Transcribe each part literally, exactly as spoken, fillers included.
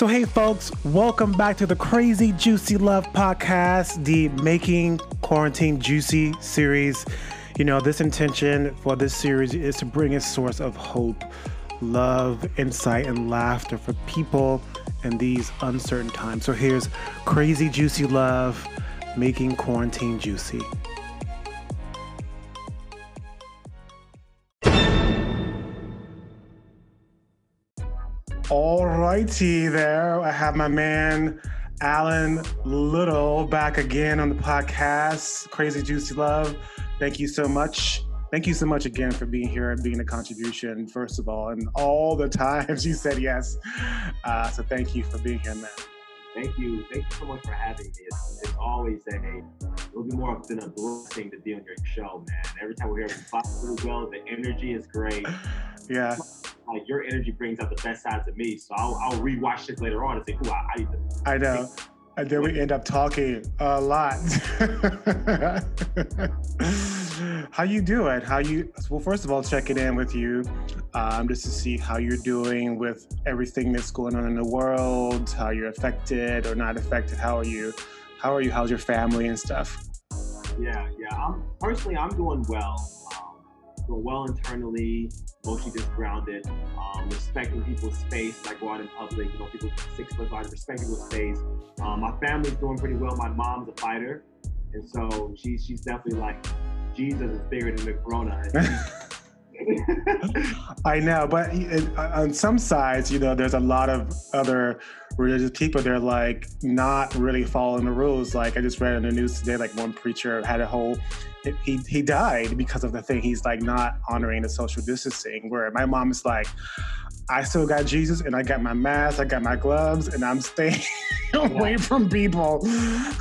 So hey folks, welcome back to the Crazy Juicy Love podcast, the Making Quarantine Juicy series. You know, this intention for this series is to bring a source of hope, love, insight, and laughter for people in these uncertain times. So here's Crazy Juicy Love, Making Quarantine Juicy. All righty there. I have my man, Allen Little, back again on the podcast, Crazy Juicy Love. Thank you so much. Thank you so much again for being here and being a contribution, first of all, and all the times you said yes. Uh, so thank you for being here, man. Thank you. Thank you so much for having me. It's, it's always a little bit more than a blessing to be on your show, man. Every time we're here, we pop through well. The energy is great. Yeah. Like your energy brings out the best sides of me, so I'll, I'll rewatch this later on and say, "Ooh, I, I, I know." And then we end up talking a lot. How you doing? How you? Well, first of all, checking in with you, um, just to see how you're doing with everything that's going on in the world. How you're affected or not affected? How are you? How are you? How's your family and stuff? Yeah, yeah. I'm personally, I'm doing well. Doing well internally, mostly just grounded, um, respecting people's space. I go out in public, you know, people six foot wide, respecting people's space. Um, my family's doing pretty well. My mom's a fighter, and so she's she's definitely like Jesus is bigger than the corona. I know, but on some sides, you know, there's a lot of other religious people. They're like not really following the rules. Like I just read in the news today, like one preacher had a whole. He he died because of the thing. He's like not honoring the social distancing. Where my mom is like, I still got Jesus, and I got my mask, I got my gloves, and I'm staying yeah. away from people. Yeah.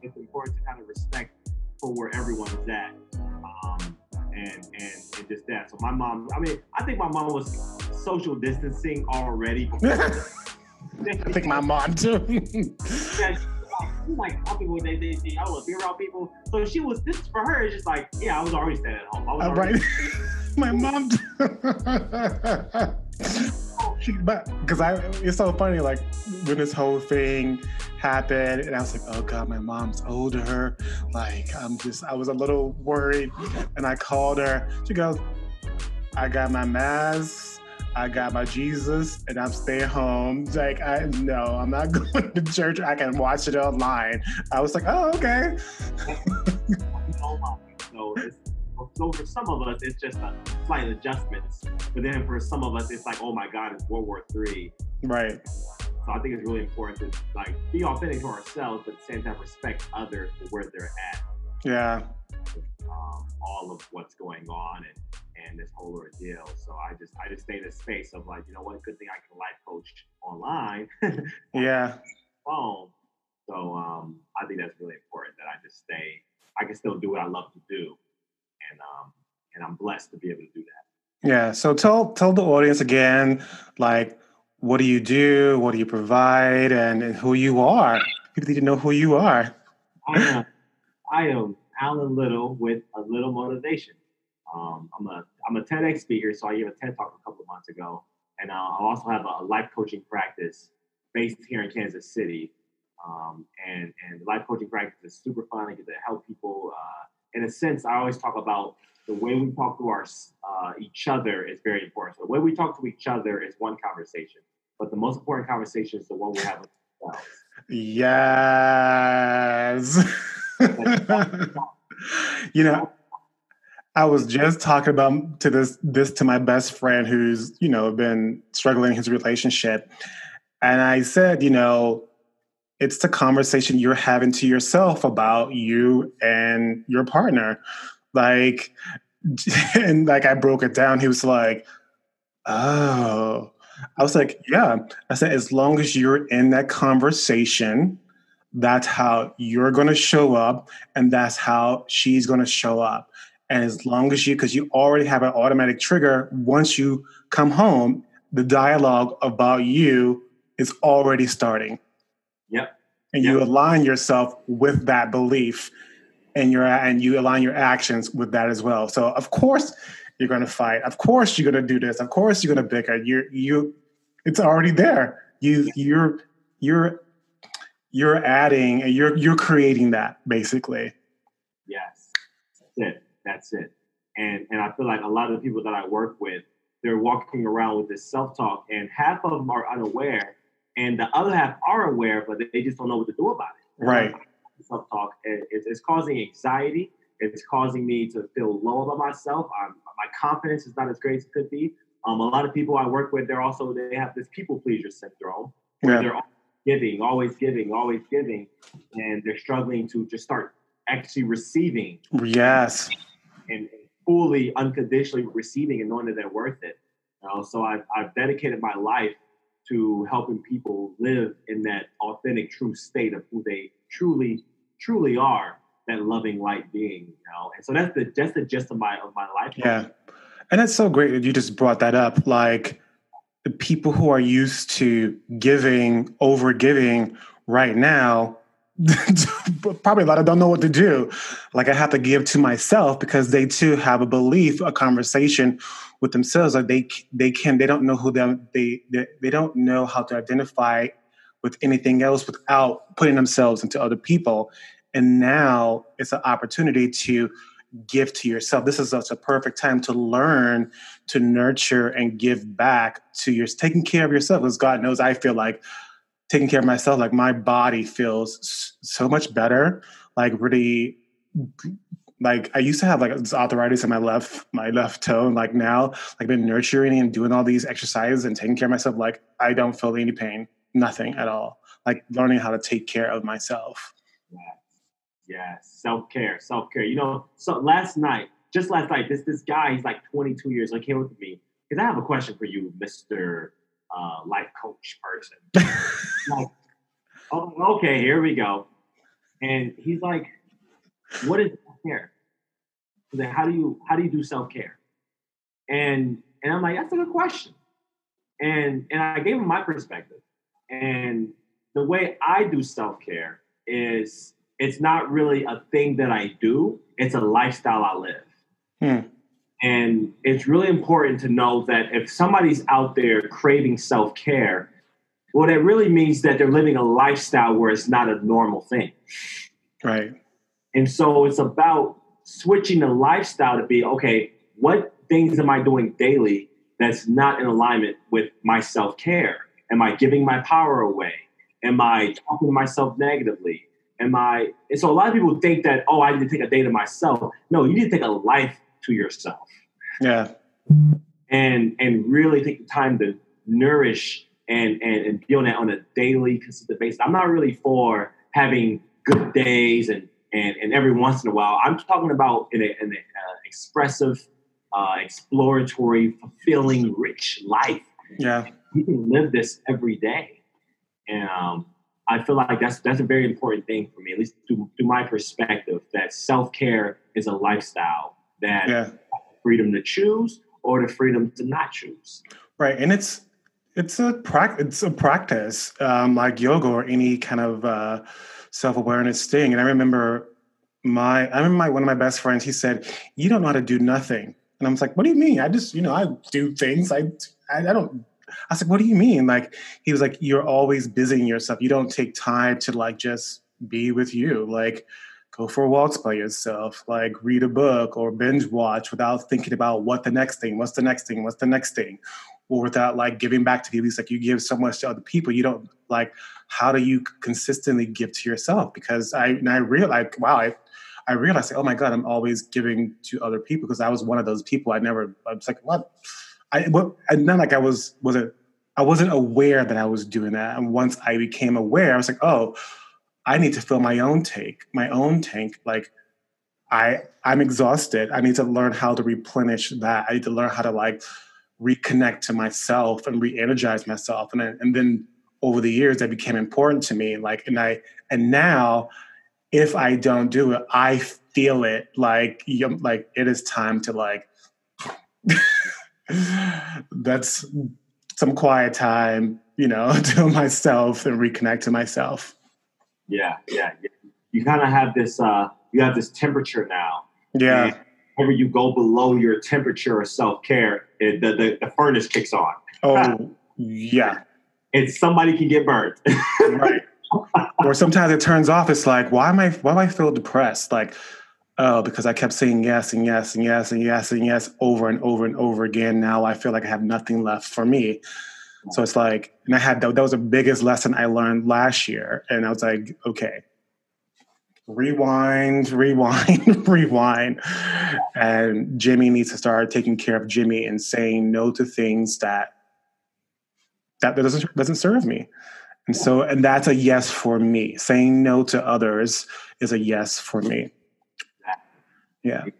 It's important to kind of respect for where everyone is at, um, and, and and just that. So my mom, I mean, I think my mom was social distancing already. I think my mom too. yeah. Like, I don't know, be around people. So she was, this for her, it's just like, yeah, I was already staying at home. I was already my mom, because I, it's so funny, like, when this whole thing happened, and I was like, oh God, my mom's older. Like, I'm just, I was a little worried, and I called her. She goes, I got my mask. I got my Jesus and I'm staying home. Like, I no, I'm not going to church. I can watch it online. I was like, oh, okay. so, it's, so for some of us, it's just a slight adjustments. But then for some of us, it's like, oh my God, it's World War Three. Right. So I think it's really important to like be authentic to ourselves, but at the same time respect others for where they're at. Yeah. Um, all of what's going on and and this whole ordeal. So I just I just stay in this space of like, you know what, good thing I can life coach online. yeah. Phone. So um, I think that's really important that I just stay, I can still do what I love to do. And um, and I'm blessed to be able to do that. Yeah. So tell tell the audience again, like, what do you do? What do you provide? And, and who you are. People need to know who you are. I am, I am Allen Little with a little motivation. Um, I'm a I'm a TEDx speaker, so I gave a TED talk a couple of months ago, and uh, I also have a, a life coaching practice based here in Kansas City. Um, and and the life coaching practice is super fun. I get to help people. Uh, in a sense, I always talk about the way we talk to our uh, each other is very important. So the way we talk to each other is one conversation, but the most important conversation is the one we have with ourselves. Yes. you know. I was just talking about to this this to my best friend who's, you know, been struggling in his relationship. And I said, you know, it's the conversation you're having to yourself about you and your partner. Like, and like I broke it down. He was like, oh, I was like, yeah. I said, as long as you're in that conversation, that's how you're going to show up. And that's how she's going to show up. And as long as you, because you already have an automatic trigger, once you come home, the dialogue about you is already starting. Yep. And yep. you align yourself with that belief and your and you align your actions with that as well. So of course you're gonna fight. Of course you're gonna do this. Of course you're gonna bicker. You're you It's already there. You yeah. you're you're you're adding, you're you're creating that basically. Yes. That's it. That's it. And and I feel like a lot of the people that I work with, they're walking around with this self-talk, and half of them are unaware and the other half are aware, but they just don't know what to do about it. Right. Self-talk, it's, it's causing anxiety. It's causing me to feel low about myself. I'm, my confidence is not as great as it could be. Um, a lot of people I work with, they're also, they have this people pleaser syndrome. Yeah. They're always giving, always giving, always giving. And they're struggling to just start actually receiving. Yes. And, and fully, unconditionally receiving and knowing that they're worth it. You know, so I've, I've dedicated my life to helping people live in that authentic, true state of who they truly, truly are. That loving light being, you know, and so that's the that's the gist of my of my life. Yeah, and it's so great that you just brought that up. Like the people who are used to giving, over giving, right now, probably a lot of don't know what to do. Like I have to give to myself because they too have a belief, a conversation with themselves. Like they they can they don't know who they they they, they don't know how to identify with anything else without putting themselves into other people. And now it's an opportunity to give to yourself. This is such a perfect time to learn, to nurture, and give back to your taking care of yourself. Because God knows I feel like taking care of myself, like my body feels so much better. Like really, like I used to have like this arthritis in my left, my left toe. And like now, like I've been nurturing and doing all these exercises and taking care of myself. Like I don't feel any pain, nothing at all. Like learning how to take care of myself. Yeah. Yeah, self-care, self-care. You know, so last night, just last night, this this guy, he's like twenty-two years old, came up to me, because I have a question for you, Mister Uh, life coach person. Like, oh, okay, here we go. And he's like, what is self-care? He's like, how do you how do you do self-care? And and I'm like, that's a good question. And and I gave him my perspective. And the way I do self-care is, it's not really a thing that I do. It's a lifestyle I live. Hmm. And it's really important to know that if somebody's out there craving self-care, well, that really means that they're living a lifestyle where it's not a normal thing. Right. And so it's about switching the lifestyle to be, okay, what things am I doing daily that's not in alignment with my self-care? Am I giving my power away? Am I talking to myself negatively? Am I, and so a lot of people think that, oh, I need to take a day to myself. No, you need to take a life to yourself. Yeah. And and really take the time to nourish and, and, and be on that on a daily, consistent basis. I'm not really for having good days and, and, and every once in a while. I'm talking about an, an uh, expressive, uh, exploratory, fulfilling, rich life. Yeah. You can live this every day. And, um, I feel like that's that's a very important thing for me, at least through, through my perspective, that self-care is a lifestyle that yeah. freedom to choose or the freedom to not choose. Right. And it's it's a, pra- it's a practice um, like yoga or any kind of uh, self-awareness thing. And I remember my I remember my, one of my best friends, he said, you don't know how to do nothing. And I was like, what do you mean? I just, you know, I do things. I I, I don't. I said, what do you mean? Like, he was like, you're always busying yourself. You don't take time to like, just be with you, like go for walks by yourself, like read a book or binge watch without thinking about what the next thing, what's the next thing, what's the next thing, or without like giving back to people. It's like you give so much to other people. You don't like, how do you consistently give to yourself? Because I, and I realized, wow, I, I realized, oh my God, I'm always giving to other people. Cause I was one of those people. I never, I was like, what? I, well, not like I was, was it, I wasn't aware that I was doing that. And once I became aware, I was like, oh, I need to fill my own tank, my own tank. Like I, I'm exhausted. I need to learn how to replenish that. I need to learn how to like reconnect to myself and re-energize myself. And, I, and then over the years that became important to me. Like, and I, and now if I don't do it, I feel it like, you know, like it is time to like, that's some quiet time, you know, to myself and reconnect to myself. Yeah, yeah. yeah. You kind of have this, uh, you have this temperature now. Yeah. And whenever you go below your temperature or self-care, it, the, the, the furnace kicks on. Oh, Yeah. It's somebody can get burnt. Right. Or sometimes it turns off. It's like, why am I, why do I feel depressed? Like, oh, because I kept saying yes and yes and yes and yes and yes over and over and over again. Now I feel like I have nothing left for me. So it's like, and I had, that, that was the biggest lesson I learned last year. And I was like, okay, rewind, rewind, rewind. And Jimmy needs to start taking care of Jimmy and saying no to things that, that doesn't, doesn't serve me. And so, and that's a yes for me. Saying no to others is a yes for me. Yeah. And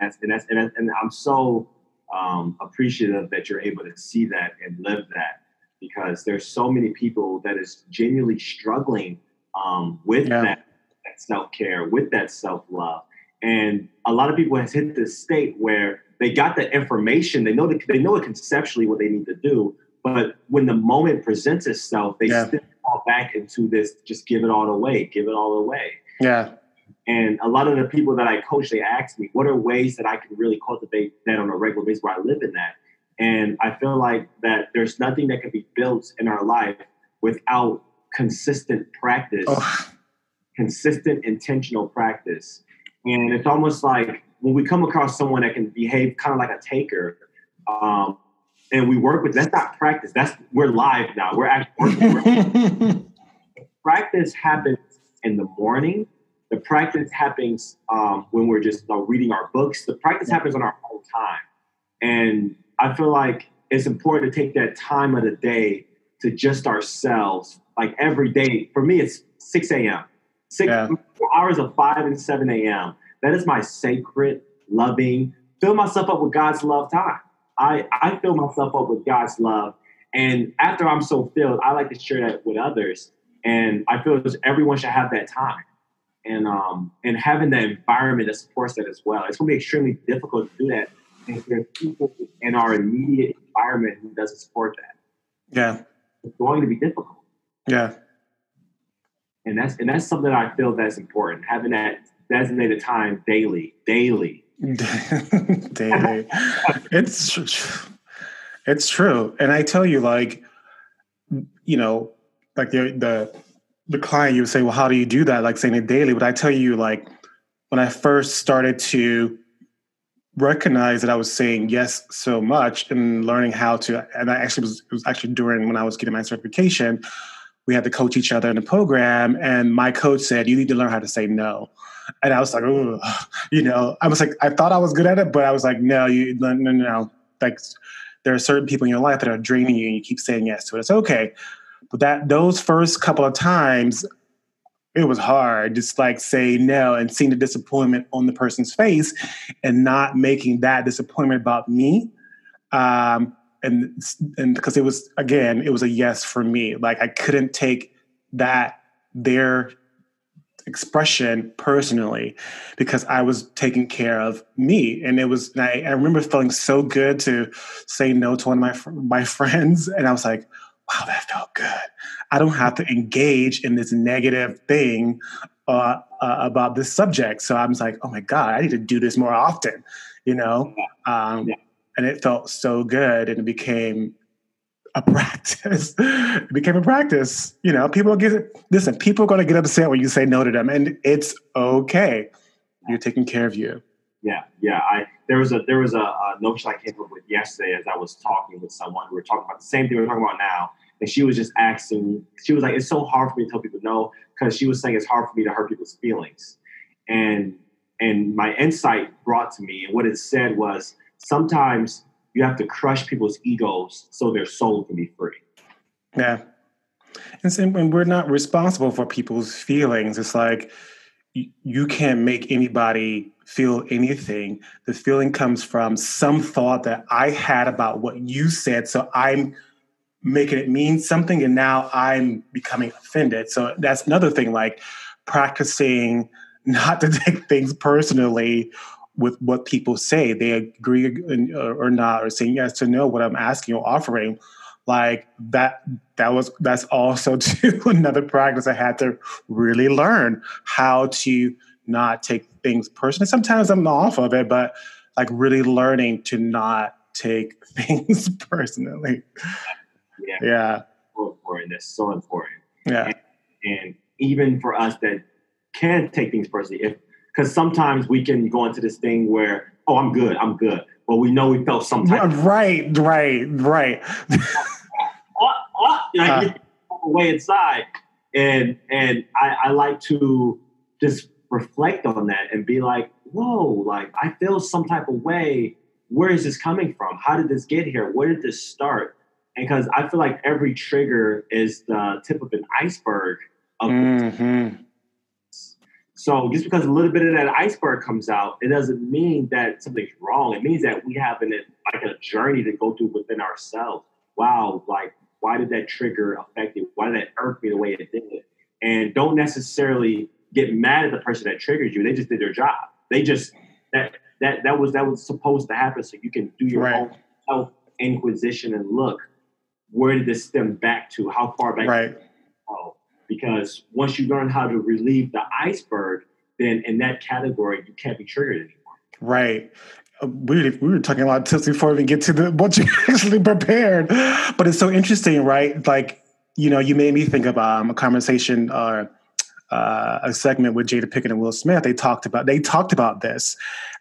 that's, and that's, and, that's, and I'm so um, appreciative that you're able to see that and live that, because there's so many people that is genuinely struggling um, with yeah. that, that self-care, with that self-love. And a lot of people has hit this state where they got the information. They know the, they know it conceptually what they need to do, but when the moment presents itself, they yeah. still fall back into this, just give it all away, give it all away. Yeah. And a lot of the people that I coach, they ask me, what are ways that I can really cultivate that on a regular basis where I live in that? And I feel like that there's nothing that can be built in our life without consistent practice, oh. consistent intentional practice. And it's almost like when we come across someone that can behave kind of like a taker, um, and we work with, that's not practice. That's, we're live now. We're actually working. Practice happens in the morning. The practice happens um, when we're just uh, reading our books. The practice happens on our own time. And I feel like it's important to take that time of the day to just ourselves. Like every day, for me, it's six a.m. Six yeah. hours of five and seven a.m. That is my sacred, loving, fill myself up with God's love time. I, I fill myself up with God's love. And after I'm so filled, I like to share that with others. And I feel just everyone should have that time. And um and having that environment that supports that as well. It's going to be extremely difficult to do that if there's people in our immediate environment who doesn't support that. Yeah. It's going to be difficult. Yeah. And that's and that's something that I feel that's important. Having that designated time daily, daily. Daily. It's it's true. And I tell you, like, you know, like the the the client, you would say, well, how do you do that? Like saying it daily. But I tell you, like, when I first started to recognize that I was saying yes so much and learning how to, and I actually was, it was actually during when I was getting my certification, we had to coach each other in the program. And my coach said, you need to learn how to say no. And I was like, oh, you know, I was like, I thought I was good at it, but I was like, no, you no, no, no. Like there are certain people in your life that are draining you and you keep saying yes to it. It's okay. But that those first couple of times, it was hard. Just like say no and seeing the disappointment on the person's face and not making that disappointment about me. Um, and and because it was, again, it was a yes for me. Like I couldn't take that, their expression personally, because I was taking care of me. And it was, and I, I remember feeling so good to say no to one of my, fr- my friends. And I was like, wow, that felt good. I don't have to engage in this negative thing uh, uh, about this subject. So I was like, oh my God, I need to do this more often, you know? Um, yeah. And it felt so good. And it became a practice. It became a practice. You know, people get, listen, people are going to get upset when you say no to them, and it's okay. You're taking care of you. Yeah. Yeah. I, there was a, there was a, a notion I came up with yesterday as I was talking with someone who were talking about the same thing we're talking about now. And she was just asking, she was like, it's so hard for me to tell people no, because she was saying it's hard for me to hurt people's feelings. And, and my insight brought to me, and what it said was, sometimes you have to crush people's egos so their soul can be free. Yeah. And so when we're not responsible for people's feelings, it's like, you can't make anybody feel anything. The feeling comes from some thought that I had about what you said. So I'm making it mean something, and now I'm becoming offended. So that's another thing, like practicing not to take things personally with what people say. They agree or not, or saying yes to no, what I'm asking or offering. Like that, that was, that's also too another practice. I had to really learn how to not take things personally. Sometimes I'm off of it, but like really learning to not take things personally. Yeah. yeah, so important. That's so important. Yeah, and, and even for us that can take things personally, if because sometimes we can go into this thing where, oh, I'm good, I'm good, but we know we felt some type of right, right, right. what, what? You know, uh, I get away inside, and and I, I like to just reflect on that and be like, whoa, like I feel some type of way. Where is this coming from? How did this get here? Where did this start? And because I feel like every trigger is the tip of an iceberg. Of mm-hmm. So just because a little bit of that iceberg comes out, it doesn't mean that something's wrong. It means that we have an, like a journey to go through within ourselves. Wow, like why did that trigger affect me? Why did that irk me the way it did? And don't necessarily get mad at the person that triggered you. They just did their job. They just... that. That that was that was supposed to happen, so you can do your right. own self inquisition and look, where did this stem back to? How far back? Right. Oh, because once you learn how to relieve the iceberg, then in that category you can't be triggered anymore. Right. We we were talking a lot of tips before we even get to the what you actually prepared, but it's so interesting, right? Like you know, you made me think of um, a conversation or uh, uh, a segment with Jada Pinkett and Will Smith. They talked about they talked about this.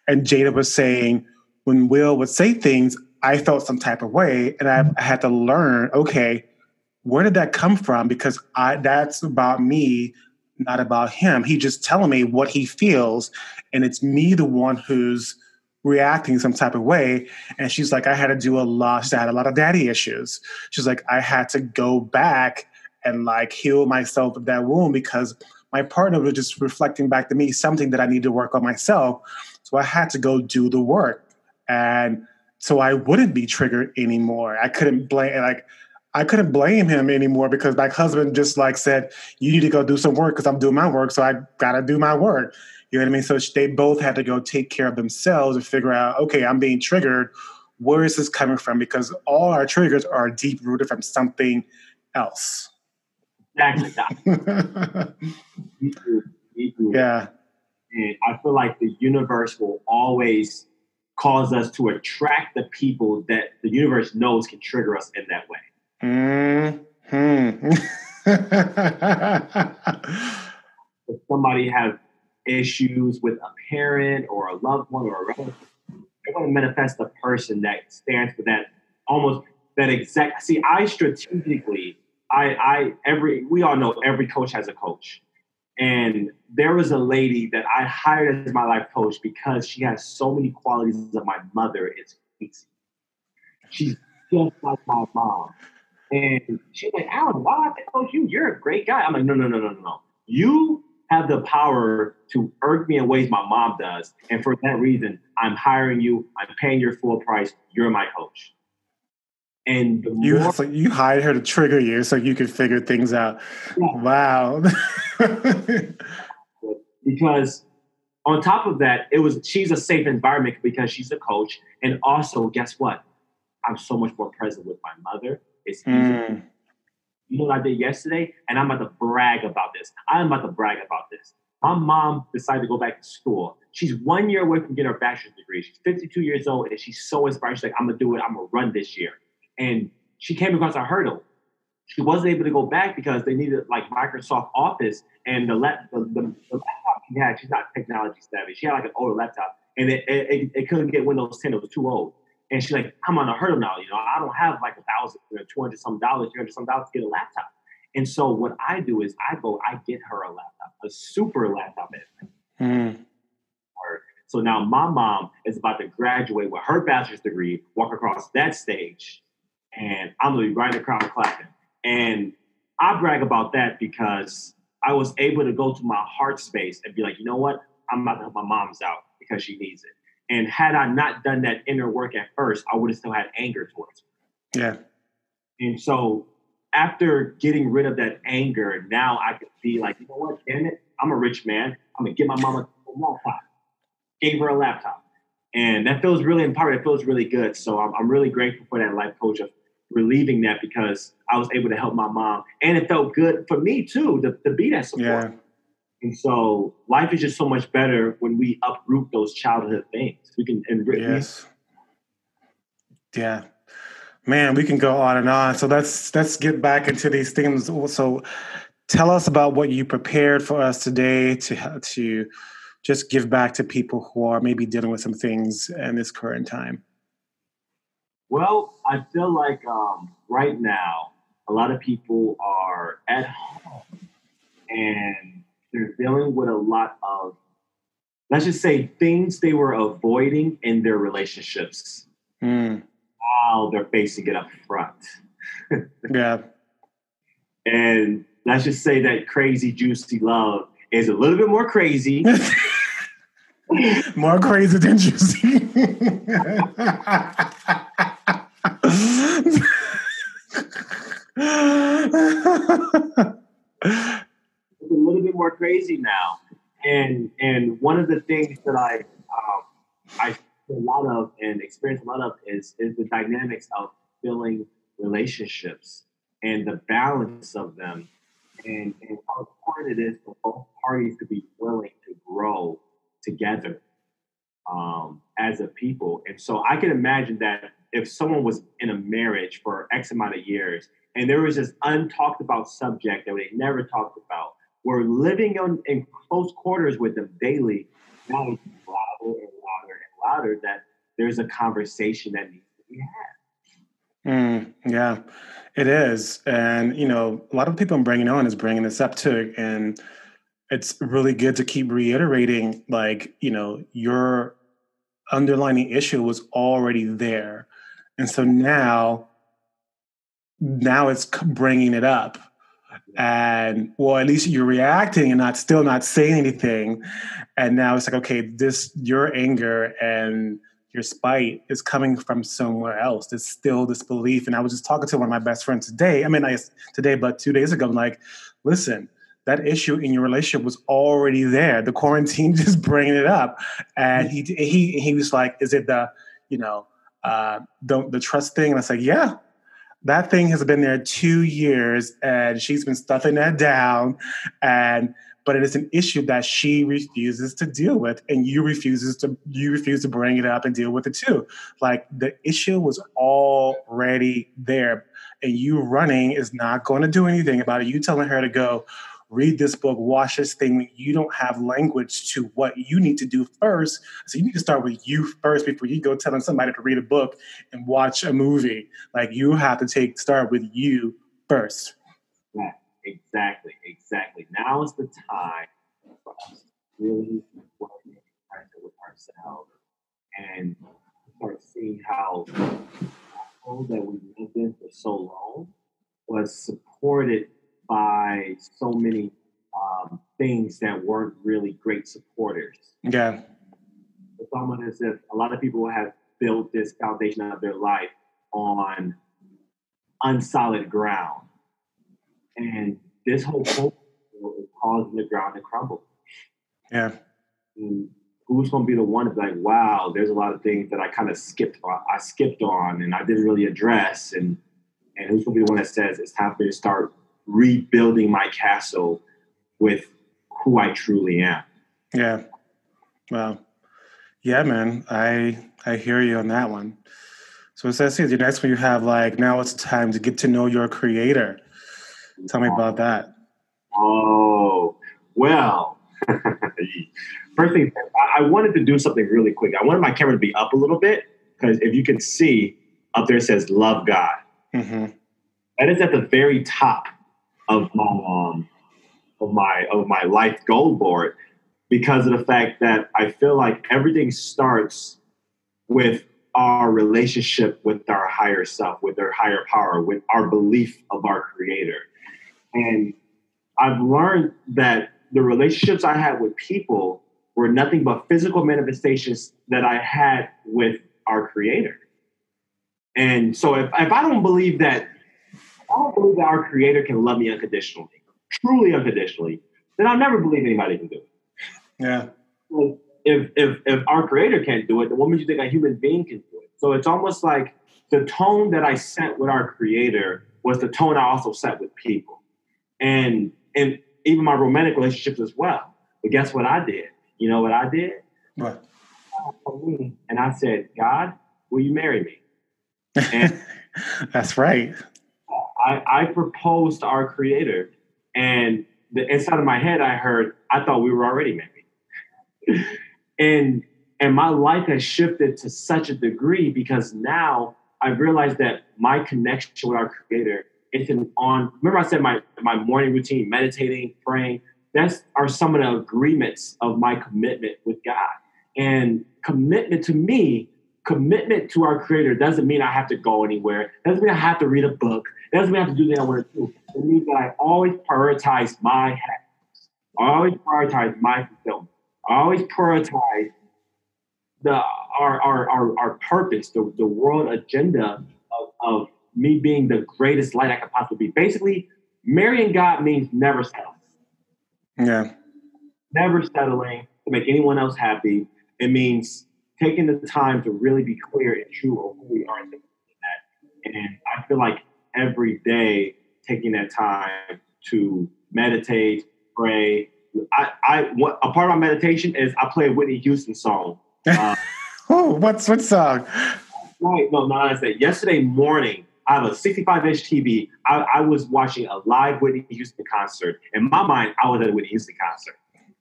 And Jada was saying, when Will would say things, I felt some type of way, and I had to learn, okay, where did that come from? Because I, that's about me, not about him. He just telling me what he feels, and it's me, the one who's reacting some type of way. And she's like, I had to do a lot. She had a lot of daddy issues. She's like, I had to go back and like heal myself of that wound because my partner was just reflecting back to me something that I need to work on myself. So I had to go do the work. And so I wouldn't be triggered anymore. I couldn't blame, like, I couldn't blame him anymore because my husband just like said, you need to go do some work because I'm doing my work. So I got to do my work. You know what I mean? So they both had to go take care of themselves and figure out, okay, I'm being triggered. Where is this coming from? Because all our triggers are deep rooted from something else. Exactly. Yeah. And I feel like the universe will always cause us to attract the people that the universe knows can trigger us in that way. Mm-hmm. If somebody has issues with a parent or a loved one or a relative, they're going to manifest the person that stands for that almost that exact. See, I strategically, I, I every we all know every coach has a coach. And there was a lady that I hired as my life coach because she has so many qualities of my mother. It's crazy. She's just like my mom. And she's like, Allen, why do I have to coach you? You're a great guy. I'm like, no, no, no, no, no, no. You have the power to irk me in ways my mom does. And for that reason, I'm hiring you. I'm paying your full price. You're my coach. And the you, more, so you hired her to trigger you so you could figure things out. Yeah. Wow. Because on top of that, it was she's a safe environment because she's a coach. And also, guess what? I'm so much more present with my mother. It's easy. Mm. You know what I did yesterday? And I'm about to brag about this. I'm about to brag about this. My mom decided to go back to school. She's one year away from getting her bachelor's degree. She's fifty-two years old and she's so inspired. She's like, I'm going to do it. I'm going to run this year. And she came across a hurdle. She wasn't able to go back because they needed like Microsoft Office and the, lap, the, the, the laptop she had, she's not technology savvy. She had like an older laptop and it, it, it couldn't get Windows ten, it was too old. And she's like, I'm on a hurdle now. You know, I don't have like a thousand or two hundred some dollars, three hundred some dollars to get a laptop. And so what I do is I go, I get her a laptop, a super laptop. Mm. So now my mom is about to graduate with her bachelor's degree, walk across that stage. And I'm going to be right in the crowd clapping. And I brag about that because I was able to go to my heart space and be like, you know what? I'm about to help my mom's out because she needs it. And had I not done that inner work at first, I would have still had anger towards her. Yeah. And so after getting rid of that anger, now I could be like, you know what? Damn it. I'm a rich man. I'm going to get my mama a laptop. Gave her a laptop. And that feels really empowering. It feels really good. So I'm, I'm really grateful for that life coach of relieving that because I was able to help my mom and it felt good for me too to, to be that support. Yeah. And so life is just so much better when we uproot those childhood things. We can enrich. Yes. Yeah. Man, we can go on and on. So let's let's get back into these themes. So tell us about what you prepared for us today to to just give back to people who are maybe dealing with some things in this current time. Well, I feel like um, right now, a lot of people are at home and they're dealing with a lot of, let's just say, things they were avoiding in their relationships mm. while they're facing it up front. Yeah. And let's just say that crazy, juicy love is a little bit more crazy. More crazy than juicy. It's a little bit more crazy now, and and one of the things that I um, I feel a lot of and experience a lot of is is the dynamics of filling relationships and the balance of them, and, and how important it is for both parties to be willing to grow together um, as a people. And so I can imagine that if someone was in a marriage for X amount of years, and there was this untalked about subject that they never talked about, we're living on, in close quarters with them daily. Now it's louder and louder and louder that there's a conversation that needs to be had. Mm, yeah, it is. And, you know, a lot of people I'm bringing on is bringing this up too. And it's really good to keep reiterating, like, you know, your underlying issue was already there. And so now... now it's bringing it up, and well, at least you're reacting and not still not saying anything. And now it's like, okay, this, your anger and your spite is coming from somewhere else. There's still this belief. And I was just talking to one of my best friends today. I mean, I today, but two days ago, I'm like, listen, that issue in your relationship was already there. The quarantine just bringing it up. And he, he, he was like, is it the, you know, uh, the, the trust thing? And I said, yeah. That thing has been there two years and she's been stuffing that down. And, but it is an issue that she refuses to deal with, and you refuses to, you refuse to bring it up and deal with it too. Like, the issue was already there, and you running is not going to do anything about it. You telling her to go read this book, watch this thing. You don't have language to what you need to do first. So you need to start with you first before you go telling somebody to read a book and watch a movie. Like, you have to take, start with you first. Yeah, exactly. Exactly. Now is the time for us to really work in practice with ourselves and start seeing how that we've lived in for so long was supported by so many um, things that weren't really great supporters. Yeah. It's almost as if a lot of people have built this foundation of their life on unsolid ground. And this whole culture is causing the ground to crumble. Yeah. And who's going to be the one to be like, wow, there's a lot of things that I kind of skipped on, I skipped on and I didn't really address. And, and who's going to be the one that says it's time for you to start rebuilding my castle with who I truly am. Yeah. Wow. Yeah, man. I I hear you on that one. So it says here, the next one you have, like, now it's time to get to know your creator. Tell me about that. Oh, well, first thing, I wanted to do something really quick. I wanted my camera to be up a little bit, because if you can see up there, it says love God. Mm-hmm. That is at the very top of my, um, of my of my life goal board, because of the fact that I feel like everything starts with our relationship with our higher self, with our higher power, with our belief of our creator. And I've learned that the relationships I had with people were nothing but physical manifestations that I had with our creator. And so if, if I don't believe that, I don't believe that our creator can love me unconditionally, truly unconditionally, then I'll never believe anybody can do it. Yeah. So if, if if our creator can't do it, then what makes you think a human being can do it? So it's almost like the tone that I set with our creator was the tone I also set with people. And, and even my romantic relationships as well. But guess what I did? You know what I did? What? And I said, God, will you marry me? And That's right. I, I proposed to our creator, and the inside of my head, I heard, I thought we were already married. and and my life has shifted to such a degree because now I've realized that my connection with our creator is an on, remember I said my, my morning routine, meditating, praying, that's are some of the agreements of my commitment with God. And commitment to me, commitment to our creator doesn't mean I have to go anywhere. Doesn't mean I have to read a book. Doesn't mean I have to do that I want to do. It means that I always prioritize my happiness. I always prioritize my fulfillment. I always prioritize the our our our, our purpose, the, the world agenda of, of me being the greatest light I could possibly be. Basically, marrying God means never settling. Yeah. Never settling to make anyone else happy. It means taking the time to really be clear and true on who we are and things like that. And I feel like every day taking that time to meditate, pray. I, I what, a part of my meditation is I play a Whitney Houston song. Uh, oh, what's what song? Right, no, no, I said yesterday morning I have a sixty-five inch T V. I, I was watching a live Whitney Houston concert. In my mind, I was at a Whitney Houston concert.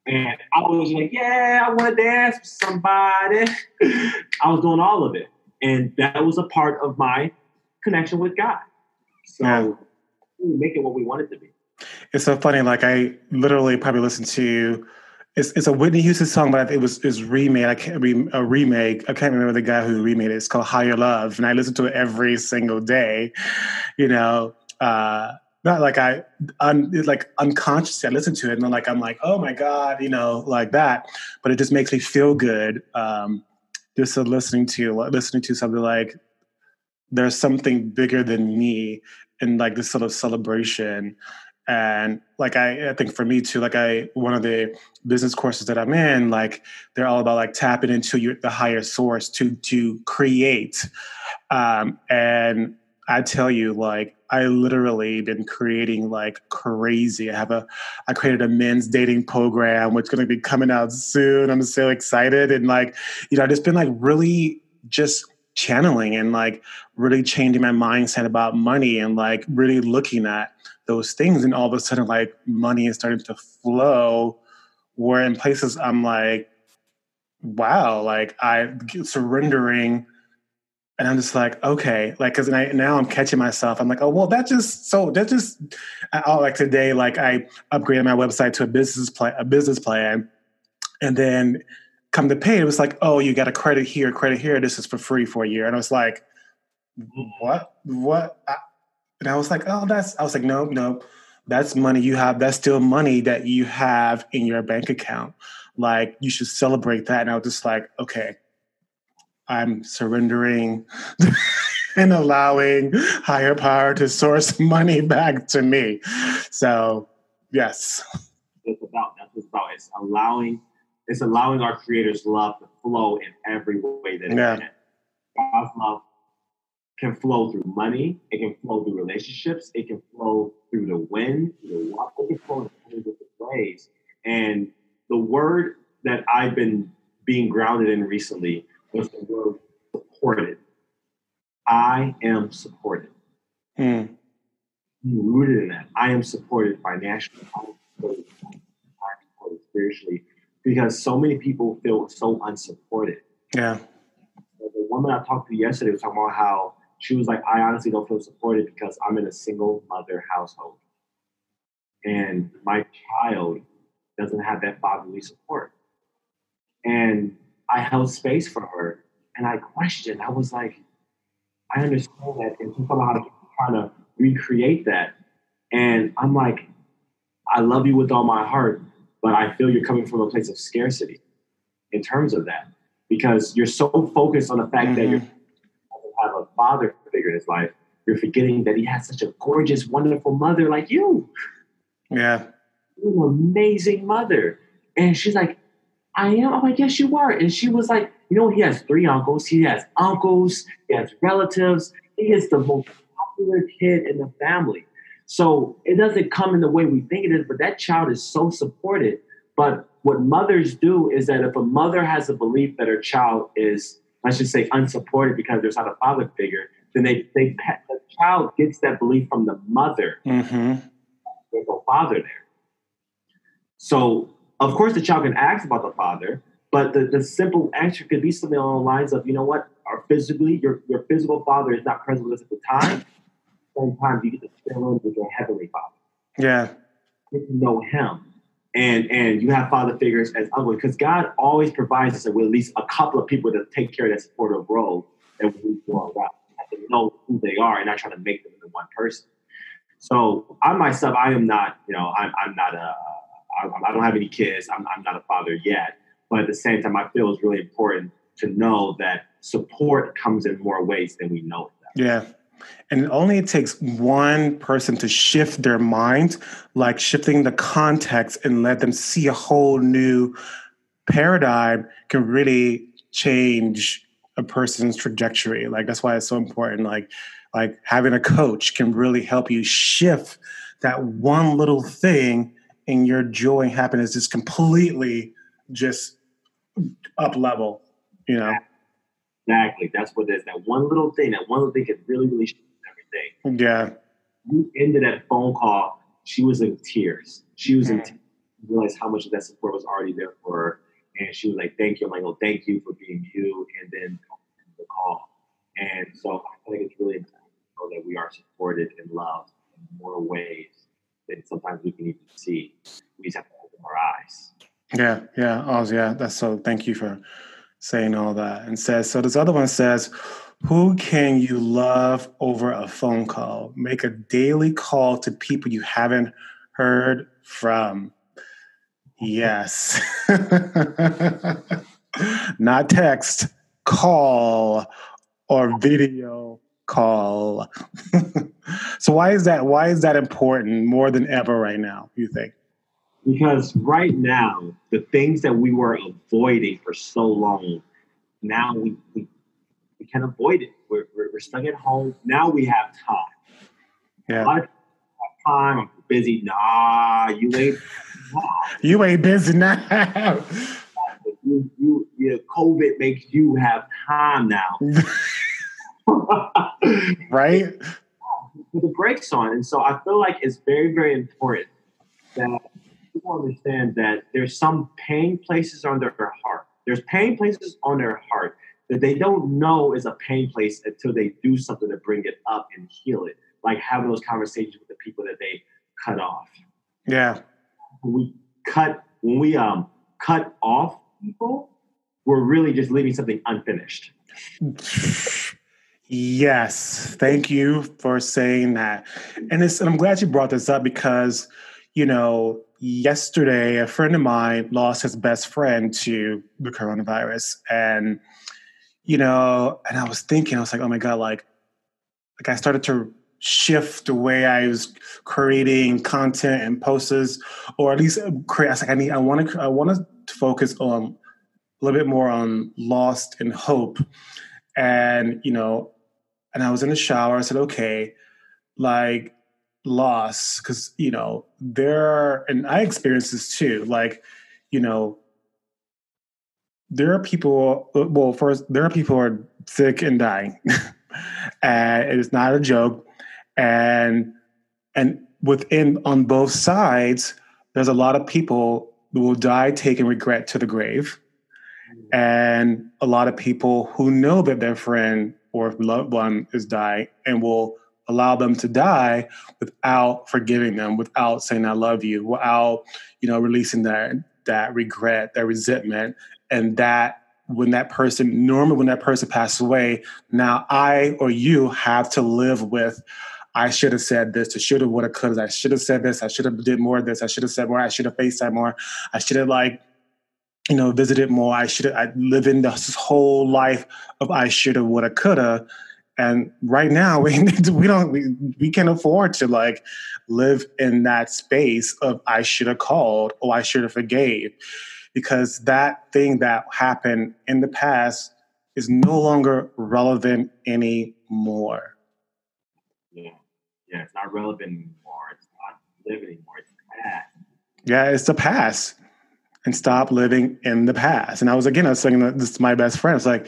And I was like, yeah, I want to dance with somebody. I was doing all of it. And that was a part of my connection with God. So yeah. We make it what we want it to be. It's so funny. Like I literally probably listened to, it's, it's a Whitney Houston song, but it was, it was remade. I can't re, a remake. I can't remember the guy who remade it. It's called Higher Love. And I listen to it every single day, you know, uh, not like I, un, like unconsciously I listen to it and I'm like, I'm like, oh my God, you know, like that. But it just makes me feel good. Um, just listening to, listening to something like there's something bigger than me and like this sort of celebration. And like, I, I think for me too, like I, one of the business courses that I'm in, like they're all about like tapping into your, the higher source to, to create. Um, and I tell you, like, I literally been creating like crazy. I have a, I created a men's dating program, which is going to be coming out soon. I'm so excited. And like, you know, I've just been like really just channeling and like really changing my mindset about money and like really looking at those things. And all of a sudden, like money is starting to flow where in places I'm like, wow, like I surrendering. And I'm just like, okay, like, cause I, now I'm catching myself. I'm like, oh, well, that just, so that just, I, like today, like I upgraded my website to a business plan, a business plan. And then come to pay, it was like, oh, you got a credit here, credit here. This is for free for a year. And I was like, what, what? I, and I was like, oh, that's, I was like, no, no, that's money you have. That's still money that you have in your bank account. Like you should celebrate that. And I was just like, okay. I'm surrendering and allowing higher power to source money back to me. So, yes. It's about, that's what it's about. It's allowing, it's allowing our creator's love to flow in every way that it yeah. can. God's love can flow through money. It can flow through relationships. It can flow through the wind, through the water. It can flow in many different ways. And the word that I've been being grounded in recently was the word supported. I am supported. Mm. I'm rooted in that. I am supported financially. I am supported, I am supported spiritually, because so many people feel so unsupported. Yeah. The woman I talked to yesterday was talking about how she was like, I honestly don't feel supported because I'm in a single mother household. And my child doesn't have that fatherly support. And I held space for her, and I questioned. I was like, I understand that, and she's somehow trying to recreate that. And I'm like, I love you with all my heart, but I feel you're coming from a place of scarcity in terms of that, because you're so focused on the fact mm-hmm. that you have a father figure in his life, you're forgetting that he has such a gorgeous, wonderful mother like you. Yeah, you're an amazing mother, and she's like. I am. I'm like, yes, you are. And she was like, you know, he has three uncles. He has uncles. He has relatives. He is the most popular kid in the family. So it doesn't come in the way we think it is, but that child is so supported. But what mothers do is that if a mother has a belief that her child is, let's just say, unsupported because there's not a father figure, then they, they the child gets that belief from the mother. Mm-hmm. There's no father there. So, of course, the child can ask about the father, but the, the simple answer could be something along the lines of, you know what, our physically, your, your physical father is not present with us at the time. Sometimes you get to stay alone with your heavenly father. Yeah. You know him. And and you have father figures as other, because God always provides us with at least a couple of people to take care of that supportive role, and we grow up. I have to know who they are and not try to make them into one person. So I myself, I am not, you know, I'm I'm not a, I, I don't have any kids. I'm I'm not a father yet. But at the same time, I feel it's really important to know that support comes in more ways than we know it. Yeah. And it only takes one person to shift their mind, like shifting the context and let them see a whole new paradigm can really change a person's trajectory. Like, that's why it's so important. Like, like having a coach can really help you shift that one little thing, and your joy and happiness is completely just up level, you know? Exactly. That's what it is. That one little thing, that one little thing can really, really shift everything. Yeah. You ended that phone call, she was in tears. She was mm-hmm. in tears. Realized how much of that support was already there for her. And she was like, thank you. I'm like, oh, thank you for being you. And then the call. And so I think it's really important to know that we are supported and loved in more ways than sometimes we can even see. We just have to open our eyes. Yeah. Yeah. Oh, yeah. That's so, thank you for saying all that. And says, so this other one says, who can you love over a phone call? Make a daily call to people you haven't heard from. Yes. Not text, call, or video call. So why is that? Why is that important more than ever right now, you think? Because right now, the things that we were avoiding for so long, now we we, we can't avoid it. We're, we're, we're stuck at home. Now we have time. Yeah. A lot of people have time. I'm busy. Nah, you ain't. Nah. You ain't busy now. You, you, you, COVID makes you have time now. Right? Put the brakes on. And so I feel like it's very, very important that people understand that there's some pain places on their heart. There's pain places on their heart that they don't know is a pain place until they do something to bring it up and heal it. Like having those conversations with the people that they cut off. Yeah. When we cut, when we um cut off people, we're really just leaving something unfinished. Yes. Thank you for saying that. And, it's, and I'm glad you brought this up because, you know, yesterday, a friend of mine lost his best friend to the coronavirus. And, you know, and I was thinking, I was like, oh my God, like, like I started to shift the way I was creating content and posts, or at least create, I was like, I need, I want to, I want to focus on a little bit more on lost and hope. And, you know, and I was in the shower. I said, okay, like, loss, because, you know, there are, and I experienced this too, like, you know, there are people, well, first, there are people who are sick and dying, and it is not a joke, and, and within, on both sides, there's a lot of people who will die taking regret to the grave, and a lot of people who know that their friend or loved one is dying and will allow them to die without forgiving them, without saying I love you, without, you know, releasing that that regret, that resentment. And that when that person, normally when that person passes away, now I or you have to live with, I should have said this, I should have, would have, could have, I should have said this, I should have did more of this, I should have said more, I should have FaceTime more, I should have, like, you know, visited more, I should have, I live in this whole life of I should have, would have, could have. And right now, we we don't we, we can't afford to like live in that space of I should have called or I should have forgave, because that thing that happened in the past is no longer relevant anymore. Yeah, yeah, it's not relevant anymore. It's not living anymore. It's the past. Yeah, it's the past, and stop living in the past. And I was again, I was saying this to my best friend. I was like,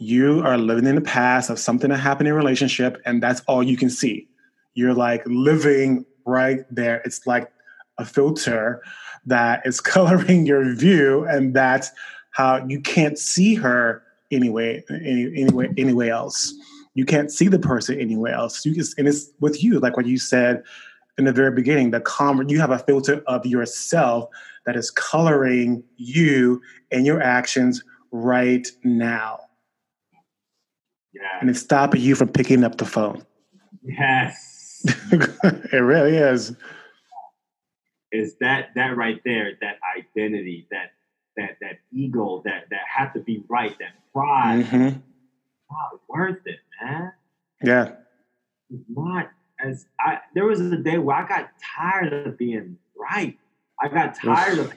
you are living in the past of something that happened in a relationship, and that's all you can see. You're like living right there. It's like a filter that is coloring your view, and that's how you can't see her anyway, any, anyway, anyway else. You can't see the person anywhere else. You just, and it's with you, like what you said in the very beginning, the calm, you have a filter of yourself that is coloring you and your actions right now. Yeah. And it's stopping you from picking up the phone. Yes. It really is. Is that that right there, that identity, that that that ego, that that have to be right, that pride. Mm-hmm. Not worth it, man. Yeah. It's not as I there was a day where I got tired of being right. I got tired of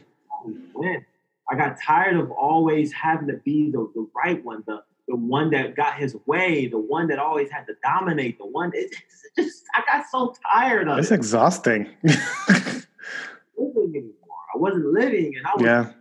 winning. I got tired of always having to be the, the right one, the the one that got his way, the one that always had to dominate, the one it, it just I got so tired of it's it. It's exhausting. Living anymore. I wasn't living and I was Yeah.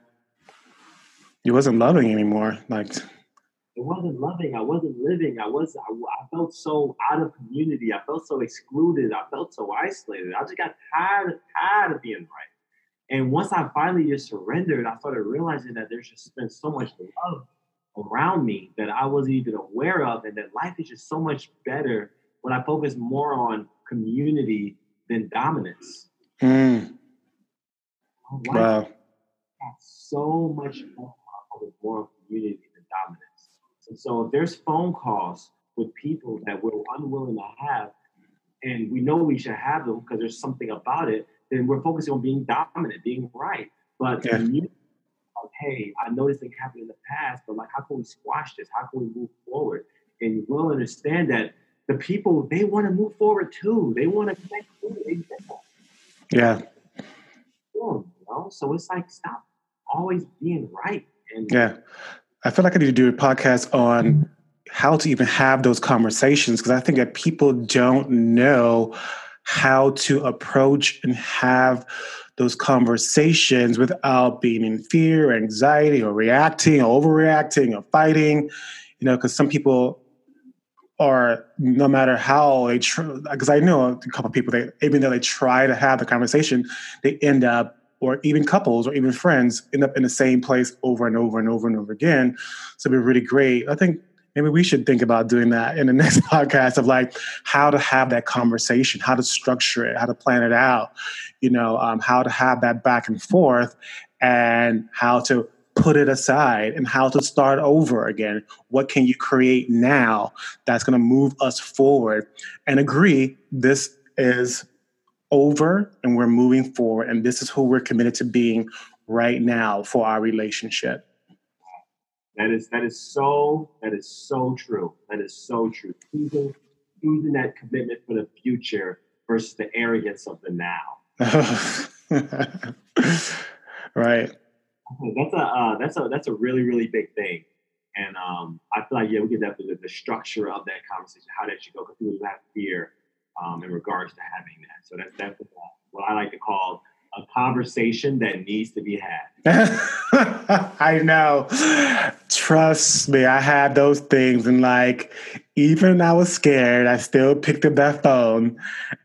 You wasn't loving anymore. Like I wasn't loving. I wasn't living. I was. I, I felt so out of community. I felt so excluded. I felt so isolated. I just got tired, tired of being right. And once I finally just surrendered, I started realizing that there's just been so much love around me that I wasn't even aware of, and that life is just so much better when I focus more on community than dominance. Mm. Wow. Got so much more of community than dominance. And so if there's phone calls with people that we're unwilling to have, and we know we should have them because there's something about it, then we're focusing on being dominant, being right. But yeah. When you, like, hey, I know this thing happened in the past, but like, how can we squash this? How can we move forward? And you will understand that the people, they want to move forward too. They want to connect too. They get that. Yeah. You know? So it's like, stop always being right. And yeah. I feel like I need to do a podcast on how to even have those conversations, because I think that people don't know how to approach and have those conversations without being in fear, or anxiety, or reacting, or overreacting, or fighting. You know, because some people are, no matter how they try, because I know a couple of people that even though they try to have the conversation, they end up, or even couples or even friends end up in the same place over and over and over and over again. So it'd be really great. I think maybe we should think about doing that in the next podcast of like how to have that conversation, how to structure it, how to plan it out, you know, um, how to have that back and forth and how to put it aside and how to start over again. What can you create now that's going to move us forward and agree this is over and we're moving forward, and this is who we're committed to being right now for our relationship. That is that is so that is so true. That is so true. Choosing, choosing that commitment for the future versus the arrogance of the now. Right. That's a uh, that's a that's a really really big thing, and um, I feel like yeah we get that the, the structure of that conversation, how that should go, because people have fear. Um, in regards to having that. So that's definitely what I like to call a conversation that needs to be had. I know. Trust me, I had those things. And like, even I was scared, I still picked up that phone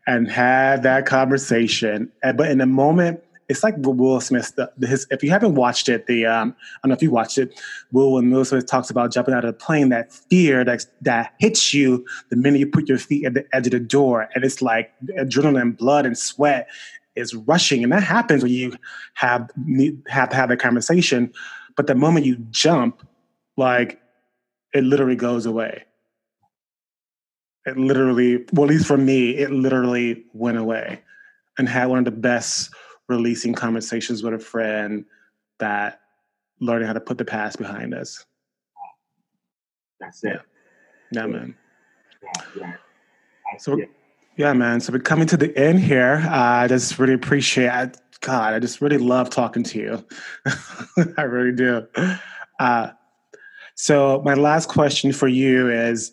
and had that conversation. And, but in the moment, it's like Will Smith, the, his, if you haven't watched it, the um, I don't know if you watched it, Will and Will Smith talks about jumping out of the plane, that fear that, that hits you the minute you put your feet at the edge of the door. And it's like adrenaline, blood, and sweat is rushing. And that happens when you have, have to have that conversation. But the moment you jump, like, it literally goes away. It literally, well, at least for me, it literally went away. And had one of the best releasing conversations with a friend, that learning how to put the past behind us. That's it. Yeah, yeah man. Yeah, yeah. So, yeah, man. So we're coming to the end here. Uh, I just really appreciate I, God, I just really love talking to you. I really do. Uh, so my last question for you is,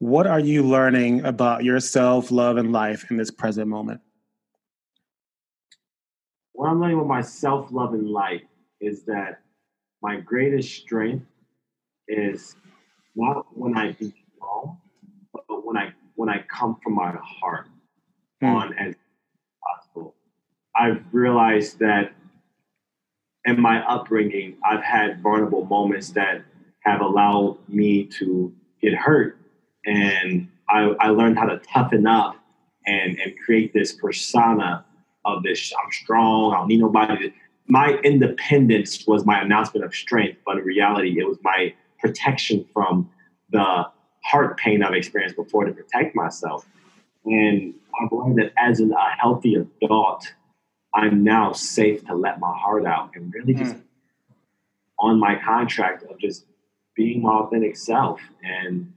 what are you learning about yourself, love, and life in this present moment? What I'm learning with my self-love in life is that my greatest strength is not when I do wrong, but when I when I come from my heart mm. on as possible. I've realized that in my upbringing, I've had vulnerable moments that have allowed me to get hurt. And I, I learned how to toughen up and, and create this persona of this, I'm strong, I don't need nobody. My independence was my announcement of strength, but in reality, it was my protection from the heart pain I've experienced before to protect myself. And I've learned that as an, a healthy adult, I'm now safe to let my heart out and really just mm. on my contract of just being my authentic self. And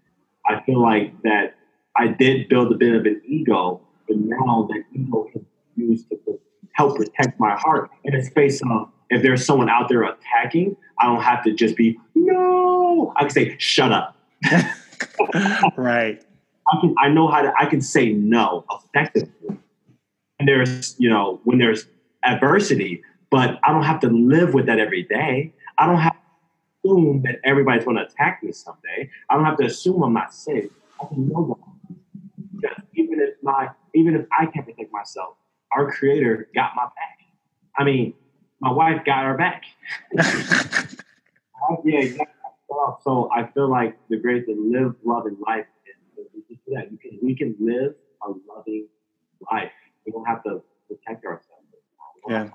I feel like that I did build a bit of an ego, but now that ego can be used to help protect my heart in a space of, if there's someone out there attacking, I don't have to just be, no, I can say, shut up. Right. I can, I know how to, I can say no effectively. And there's, you know, when there's adversity, but I don't have to live with that every day. I don't have to assume that everybody's going to attack me someday. I don't have to assume I'm not safe. I can know that. Because even if my, even if I can't protect myself, our Creator got my back. I mean, my wife got our back. Yeah, exactly. So I feel like the great to live, love, and life is that you can, we can live a loving life. We don't have to protect ourselves. Yeah.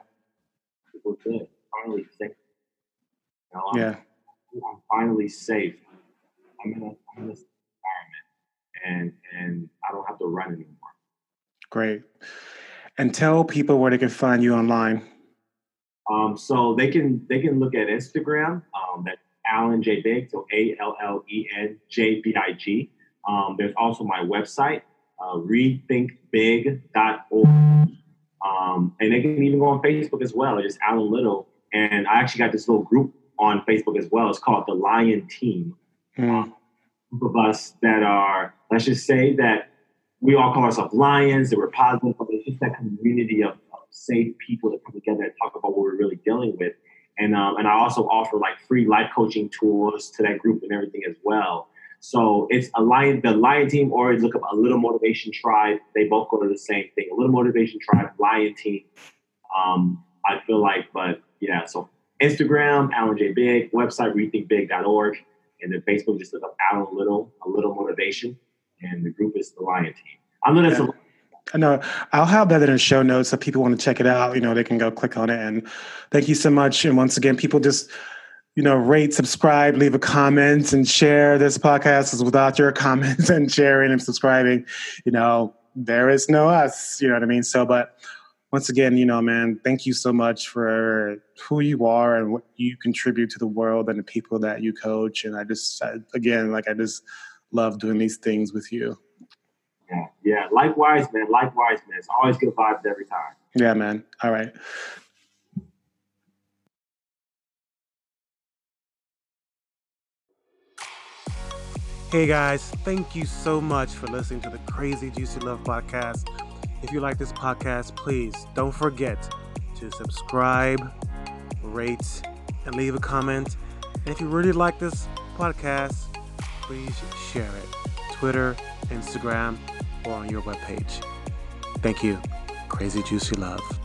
We're good. Finally safe. You know, I'm, yeah. I'm finally safe. I'm in, a, I'm in this environment, and and I don't have to run anymore. Great. And tell people where they can find you online. Um, so they can they can look at Instagram. Um, that's Allen J Big. So A L L E N J B I G. Um, there's also my website. Uh, Rethink Big dot org. Um, and they can even go on Facebook as well. It's Allen Little. And I actually got this little group on Facebook as well. It's called The Lion Team. Mm. A group of us that are, let's just say that we all call ourselves lions, that we're positive, but it's just that community of, of safe people that come together and talk about what we're really dealing with. And, um, and I also offer like free life coaching tools to that group and everything as well. So it's a lion, the Lion Team, or look up a Little Motivation Tribe. They both go to the same thing, a Little Motivation Tribe, Lion Team. Um, I feel like, but yeah, so Instagram, Allen J Big, website, Rethink Big dot org. And then Facebook, just look up Allen Little, a Little Motivation. And the group is the Lion Team. I know that's yeah. a- no, I'll have that in the show notes. So if people want to check it out, you know, they can go click on it. And thank you so much. And once again, people just, you know, rate, subscribe, leave a comment, and share this podcast. Because without your comments and sharing and subscribing, you know, there is no us. You know what I mean? So, but once again, you know, man, thank you so much for who you are and what you contribute to the world and the people that you coach. And I just, I, again, like, I just love doing these things with you. Yeah, yeah. Likewise, man. Likewise, man. It's always good vibes every time. Yeah, man. All right. Hey guys, thank you so much for listening to the Crazy Juicy Love podcast. If you like this podcast, please don't forget to subscribe, rate, and leave a comment. And if you really like this podcast, please share it. Twitter, Instagram, or on your webpage. Thank you. Crazy Juicy Love.